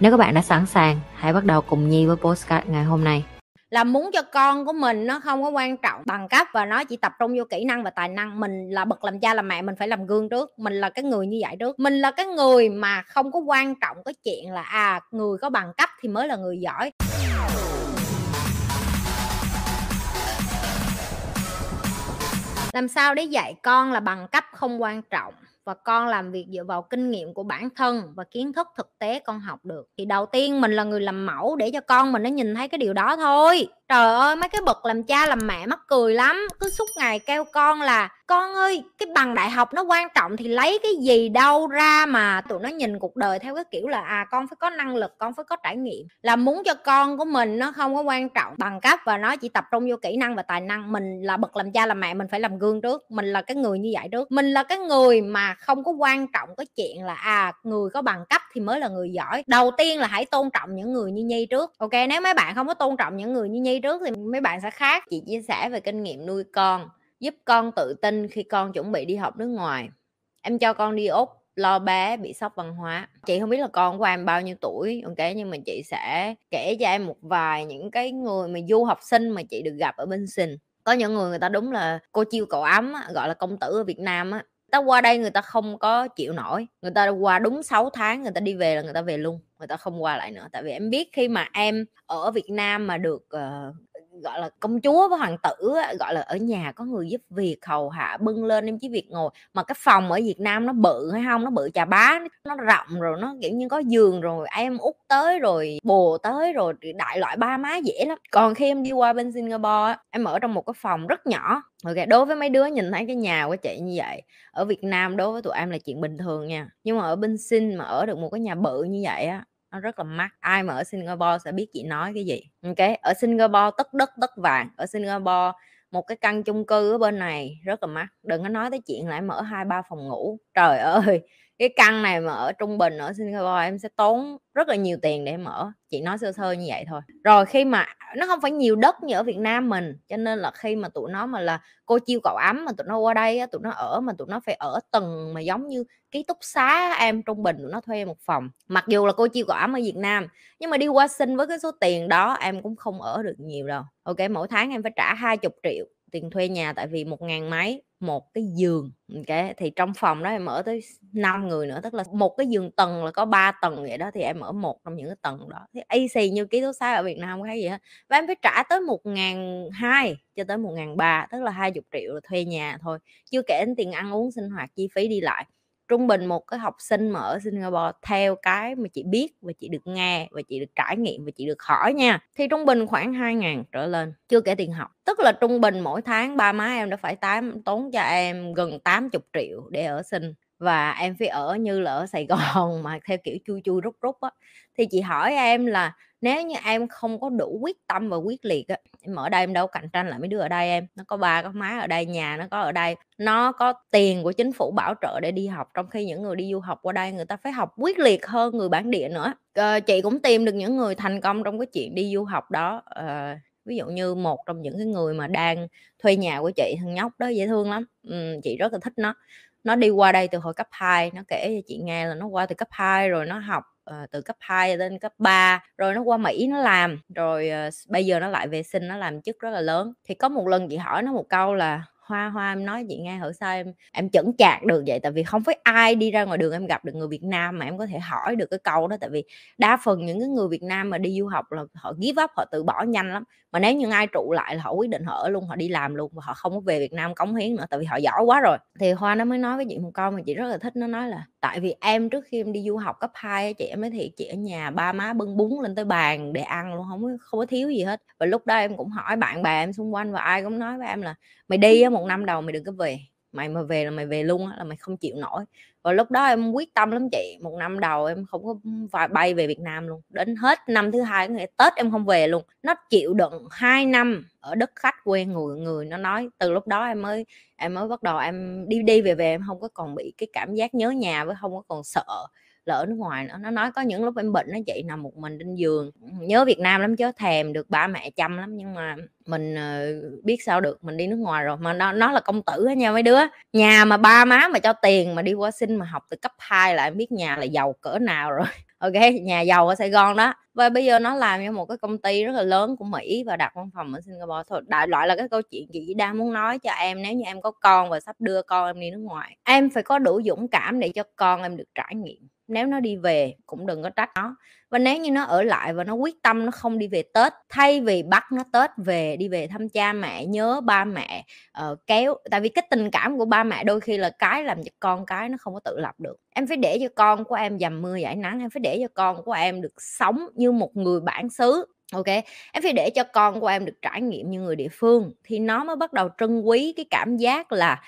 Nếu các bạn đã sẵn sàng, hãy bắt đầu cùng Nhi với Postcard ngày hôm nay. Là muốn cho con của mình nó không có quan trọng bằng cấp và nó chỉ tập trung vô kỹ năng và tài năng. Mình là bậc làm cha làm mẹ, mình phải làm gương trước. Mình là cái người như vậy trước. Mình là cái người mà không có quan trọng cái chuyện là người có bằng cấp thì mới là người giỏi. Làm sao để dạy con là bằng cấp không quan trọng và con làm việc dựa vào kinh nghiệm của bản thân và kiến thức thực tế con học được? Thì đầu tiên mình là người làm mẫu để cho con mình nó nhìn thấy cái điều đó thôi. Trời ơi, mấy cái bậc làm cha làm mẹ mắc cười lắm, cứ suốt ngày kêu con là con ơi, cái bằng đại học nó quan trọng thì lấy cái gì đâu ra mà tụi nó nhìn cuộc đời theo cái kiểu là con phải có năng lực, con phải có trải nghiệm. Là muốn cho con của mình nó không có quan trọng bằng cấp và nó chỉ tập trung vô kỹ năng và tài năng. Mình là bậc làm cha làm mẹ, mình phải làm gương trước. Mình là cái người như vậy trước. Mình là cái người mà không có quan trọng cái chuyện là người có bằng cấp thì mới là người giỏi. Đầu tiên là hãy tôn trọng những người như Nhi trước. Ok, nếu mấy bạn không có tôn trọng những người như Nhi trước thì mấy bạn sẽ khác. Chị chia sẻ về kinh nghiệm nuôi con, giúp con tự tin khi con chuẩn bị đi học nước ngoài. Em cho con đi Úc, lo bé bị sốc văn hóa. Chị không biết là con của em bao nhiêu tuổi, ok, nhưng mà chị sẽ kể cho em một vài những cái người mà du học sinh mà chị được gặp ở bên Sing. Có những người ta đúng là cô chiêu cậu ấm, gọi là công tử ở Việt Nam á. Ta qua đây người ta không có chịu nổi. Người ta qua đúng 6 tháng người ta đi về là người ta về luôn. Người ta không qua lại nữa. Tại vì em biết khi mà em ở Việt Nam mà được gọi là công chúa với hoàng tử, gọi là ở nhà có người giúp việc hầu hạ bưng lên em chỉ việc ngồi. Mà cái phòng ở Việt Nam nó bự hay không, nó bự chà bá, nó rộng rồi, nó kiểu như có giường rồi em út tới rồi bồ tới rồi đại loại ba má dễ lắm. Còn khi em đi qua bên Singapore em ở trong một cái phòng rất nhỏ. Okay, đối với mấy đứa nhìn thấy cái nhà của chị như vậy ở Việt Nam đối với tụi em là chuyện bình thường nha, nhưng mà ở bên Sing mà ở được một cái nhà bự như vậy á, nó rất là mắc. Ai mà ở Singapore sẽ biết chị nói cái gì. Ok, ở Singapore tất đất tất vàng. Ở Singapore một cái căn chung cư ở bên này rất là mắc. Đừng có nói tới chuyện là em ở 2-3 phòng ngủ. Trời ơi, cái căn này mà ở trung bình ở Singapore em sẽ tốn rất là nhiều tiền để mở. Chị nói sơ sơ như vậy thôi. Rồi khi mà nó không phải nhiều đất như ở Việt Nam mình, cho nên là khi mà tụi nó mà là cô chiêu cậu ấm mà tụi nó qua đây, tụi nó ở mà tụi nó phải ở tầng mà giống như ký túc xá. Em trung bình tụi nó thuê một phòng, mặc dù là cô chiêu cậu ấm ở Việt Nam, nhưng mà đi qua Sing với cái số tiền đó em cũng không ở được nhiều đâu. Ok, mỗi tháng em phải trả 20 triệu tiền thuê nhà, tại vì 1.000 mấy một cái giường. Okay, thì trong phòng đó em ở tới 5 người nữa, tức là một cái giường tầng là có 3 tầng vậy đó, thì em ở một trong những cái tầng đó. Thì AC như ký túc xá ở Việt Nam không thấy gì hết. Và em phải trả tới 1.200 cho tới 1.300, tức là 20 triệu là thuê nhà thôi, chưa kể đến tiền ăn uống sinh hoạt, chi phí đi lại. Trung bình một cái học sinh mà ở Singapore, theo cái mà chị biết và chị được nghe và chị được trải nghiệm và chị được hỏi nha, thì trung bình khoảng 2.000 trở lên, chưa kể tiền học. Tức là trung bình mỗi tháng ba má em đã phải tốn cho em gần 80 triệu để ở Sing. Và em phải ở như là ở Sài Gòn mà theo kiểu chui chui rút rút á. Thì chị hỏi em là nếu như em không có đủ quyết tâm và quyết liệt á, em ở đây em đâu cạnh tranh lại mấy đứa ở đây em. Nó có ba có má ở đây, nhà nó có ở đây, nó có tiền của chính phủ bảo trợ để đi học, trong khi những người đi du học qua đây người ta phải học quyết liệt hơn người bản địa nữa. Chị cũng tìm được những người thành công trong cái chuyện đi du học đó. Ví dụ như một trong những cái người mà đang thuê nhà của chị, thằng nhóc đó dễ thương lắm, chị rất là thích nó. Nó đi qua đây từ hồi cấp 2, nó kể cho chị nghe là nó qua từ cấp 2 rồi nó học từ cấp 2 lên cấp 3, rồi nó qua Mỹ nó làm, rồi bây giờ nó lại về Sing nó làm chức rất là lớn. Thì có một lần chị hỏi nó một câu là Hoa em nói chị nghe hỏi sao em chững chạc được vậy, tại vì không phải ai đi ra ngoài đường em gặp được người Việt Nam mà em có thể hỏi được cái câu đó. Tại vì đa phần những cái người Việt Nam mà đi du học là họ give up, họ từ bỏ nhanh lắm. Mà nếu như ai trụ lại là họ quyết định họ ở luôn, họ đi làm luôn và họ không có về Việt Nam cống hiến nữa, tại vì họ giỏi quá rồi. Thì Hoa nó mới nói với chị một câu mà chị rất là thích, nó nói là tại vì em trước khi em đi du học cấp 2 chị em nói thiệt, chị ở nhà ba má bưng bún lên tới bàn để ăn luôn, không có thiếu gì hết. Và lúc đó em cũng hỏi bạn bè em xung quanh và ai cũng nói với em là mày đi một năm đầu mày đừng có về, mày mà về là mày về luôn á, là mày không chịu nổi. Và lúc đó em quyết tâm lắm chị, một năm đầu em không có bay về Việt Nam luôn, đến hết năm thứ hai cái Tết em không về luôn. Nó chịu đựng 2 năm ở đất khách quen người nó nói. Từ lúc đó em mới bắt đầu em đi về em không có còn bị cái cảm giác nhớ nhà, với không có còn sợ là ở nước ngoài nữa. Nó nói có những lúc em bệnh đó chị, nằm một mình trên giường, nhớ Việt Nam lắm chứ, thèm được ba mẹ chăm lắm, nhưng mà mình biết sao được, mình đi nước ngoài rồi mà nó là công tử hết nha mấy đứa. Nhà mà ba má mà cho tiền mà đi qua sinh mà học từ cấp 2 là em biết nhà là giàu cỡ nào rồi. Ok, nhà giàu ở Sài Gòn đó. Và bây giờ nó làm cho một cái công ty rất là lớn của Mỹ và đặt văn phòng ở Singapore. Thôi, đại loại là cái câu chuyện chị đang muốn nói cho em, nếu như em có con và sắp đưa con em đi nước ngoài, em phải có đủ dũng cảm để cho con em được trải nghiệm. Nếu nó đi về cũng đừng có trách nó. Và nếu như nó ở lại và nó quyết tâm nó không đi về Tết, thay vì bắt nó Tết về, đi về thăm cha mẹ, nhớ ba mẹ, kéo. Tại vì cái tình cảm của ba mẹ đôi khi là cái làm cho con cái nó không có tự lập được. Em phải để cho con của em dầm mưa dãi nắng, em phải để cho con của em được sống như một người bản xứ. Ok, em phải để cho con của em được trải nghiệm như người địa phương thì nó mới bắt đầu trân quý cái cảm giác là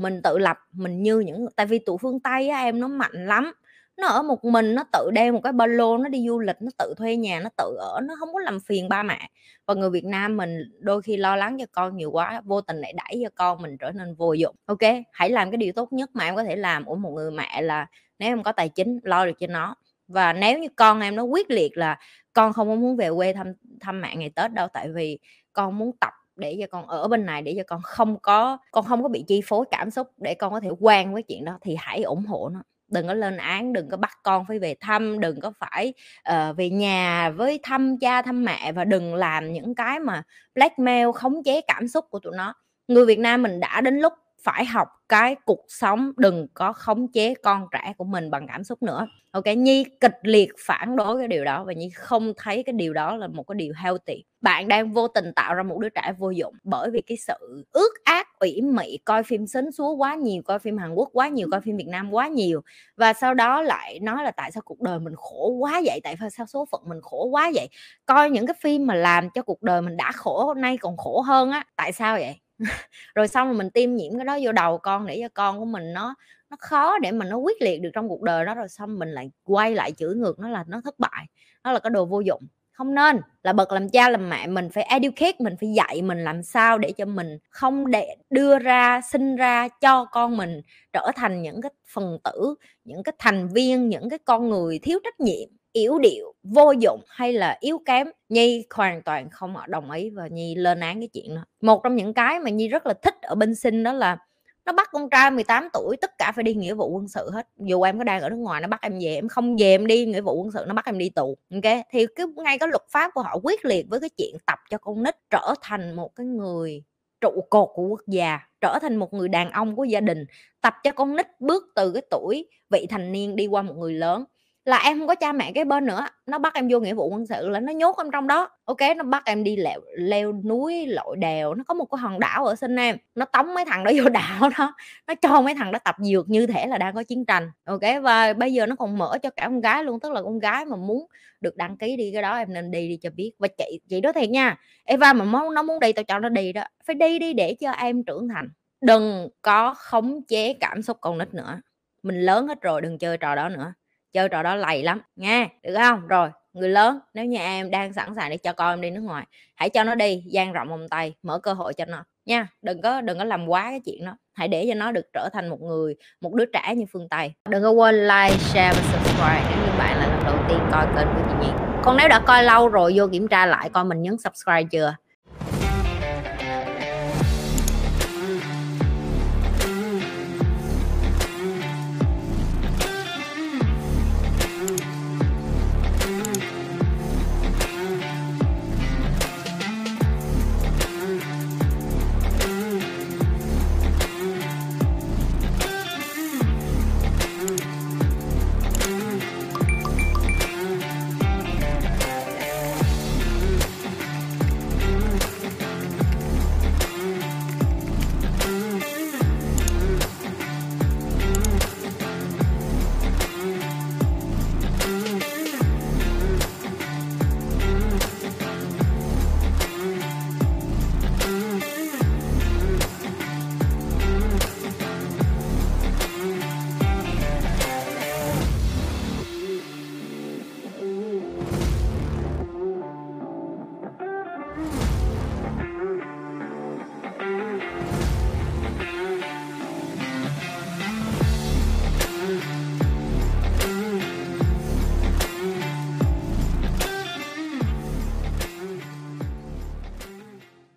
mình tự lập, mình như những. Tại vì tụi phương Tây á, em nó mạnh lắm, nó ở một mình, nó tự đeo một cái ba lô, nó đi du lịch, nó tự thuê nhà, nó tự ở, nó không có làm phiền ba mẹ. Và người Việt Nam mình đôi khi lo lắng cho con nhiều quá, vô tình lại đẩy cho con mình trở nên vô dụng. Ok, hãy làm cái điều tốt nhất mà em có thể làm của một người mẹ là nếu em có tài chính lo được cho nó. Và nếu như con em nó quyết liệt là con không có muốn về quê thăm mẹ ngày Tết đâu, tại vì con muốn tập để cho con ở bên này, để cho con không có bị chi phối cảm xúc, để con có thể quen với chuyện đó, thì hãy ủng hộ nó. Đừng có lên án, đừng có bắt con phải về thăm, đừng có phải về nhà với thăm cha thăm mẹ, và đừng làm những cái mà blackmail, khống chế cảm xúc của tụi nó. Người Việt Nam mình đã đến lúc phải học cái cuộc sống đừng có khống chế con trẻ của mình bằng cảm xúc nữa. Ok, Nhi kịch liệt phản đối cái điều đó và Nhi không thấy cái điều đó là một cái điều healthy. Bạn đang vô tình tạo ra một đứa trẻ vô dụng bởi vì cái sự ước ác, ủy mị, coi phim sến súa quá nhiều, coi phim Hàn Quốc quá nhiều, coi phim Việt Nam quá nhiều, và sau đó lại nói là tại sao cuộc đời mình khổ quá vậy, tại sao số phận mình khổ quá vậy. Coi những cái phim mà làm cho cuộc đời mình đã khổ nay còn khổ hơn á, tại sao vậy? Rồi xong rồi mình tiêm nhiễm cái đó vô đầu con để cho con của mình nó khó để mà nó quyết liệt được trong cuộc đời đó. Rồi xong mình lại quay lại chửi ngược nó là nó thất bại, nó là cái đồ vô dụng. Không nên, là bậc làm cha làm mẹ mình phải educate, mình phải dạy mình làm sao để cho mình không để đưa ra, sinh ra cho con mình trở thành những cái phần tử, những cái thành viên, những cái con người thiếu trách nhiệm, yếu điệu, vô dụng hay là yếu kém. Nhi hoàn toàn không đồng ý và Nhi lên án cái chuyện đó. Một trong những cái mà Nhi rất là thích ở bên Sing đó là nó bắt con trai 18 tuổi tất cả phải đi nghĩa vụ quân sự hết. Dù em có đang ở nước ngoài, nó bắt em về, em không về em đi nghĩa vụ quân sự, nó bắt em đi tù. Ok, thì ngay cái luật pháp của họ quyết liệt với cái chuyện tập cho con nít trở thành một cái người trụ cột của quốc gia, trở thành một người đàn ông của gia đình, tập cho con nít bước từ cái tuổi vị thành niên đi qua một người lớn. Là em không có cha mẹ cái bên nữa, nó bắt em vô nghĩa vụ quân sự là nó nhốt em trong đó. Ok, nó bắt em đi leo núi, lội đèo. Nó có một cái hòn đảo ở Sing em, nó tống mấy thằng đó vô đảo đó, nó cho mấy thằng đó tập dược như thể là đang có chiến tranh. Ok, và bây giờ nó còn mở cho cả con gái luôn, tức là con gái mà muốn được đăng ký đi cái đó em nên đi đi cho biết. Và chị đó thiệt nha, Eva mà nó muốn đi tao cho nó đi đó, phải đi đi để cho em trưởng thành. Đừng có khống chế cảm xúc con nít nữa, mình lớn hết rồi, đừng chơi trò đó nữa, chơi trò đó lầy lắm nha, được không? Rồi, người lớn, nếu như em đang sẵn sàng để cho con em đi nước ngoài, hãy cho nó đi, dang rộng vòng tay, mở cơ hội cho nó nha. Đừng có làm quá cái chuyện đó, hãy để cho nó được trở thành một đứa trẻ như phương Tây. Đừng có quên like, share và subscribe nếu như bạn là lần đầu tiên coi kênh của chị Nhi. Còn nếu đã coi lâu rồi, vô kiểm tra lại coi mình nhấn subscribe chưa.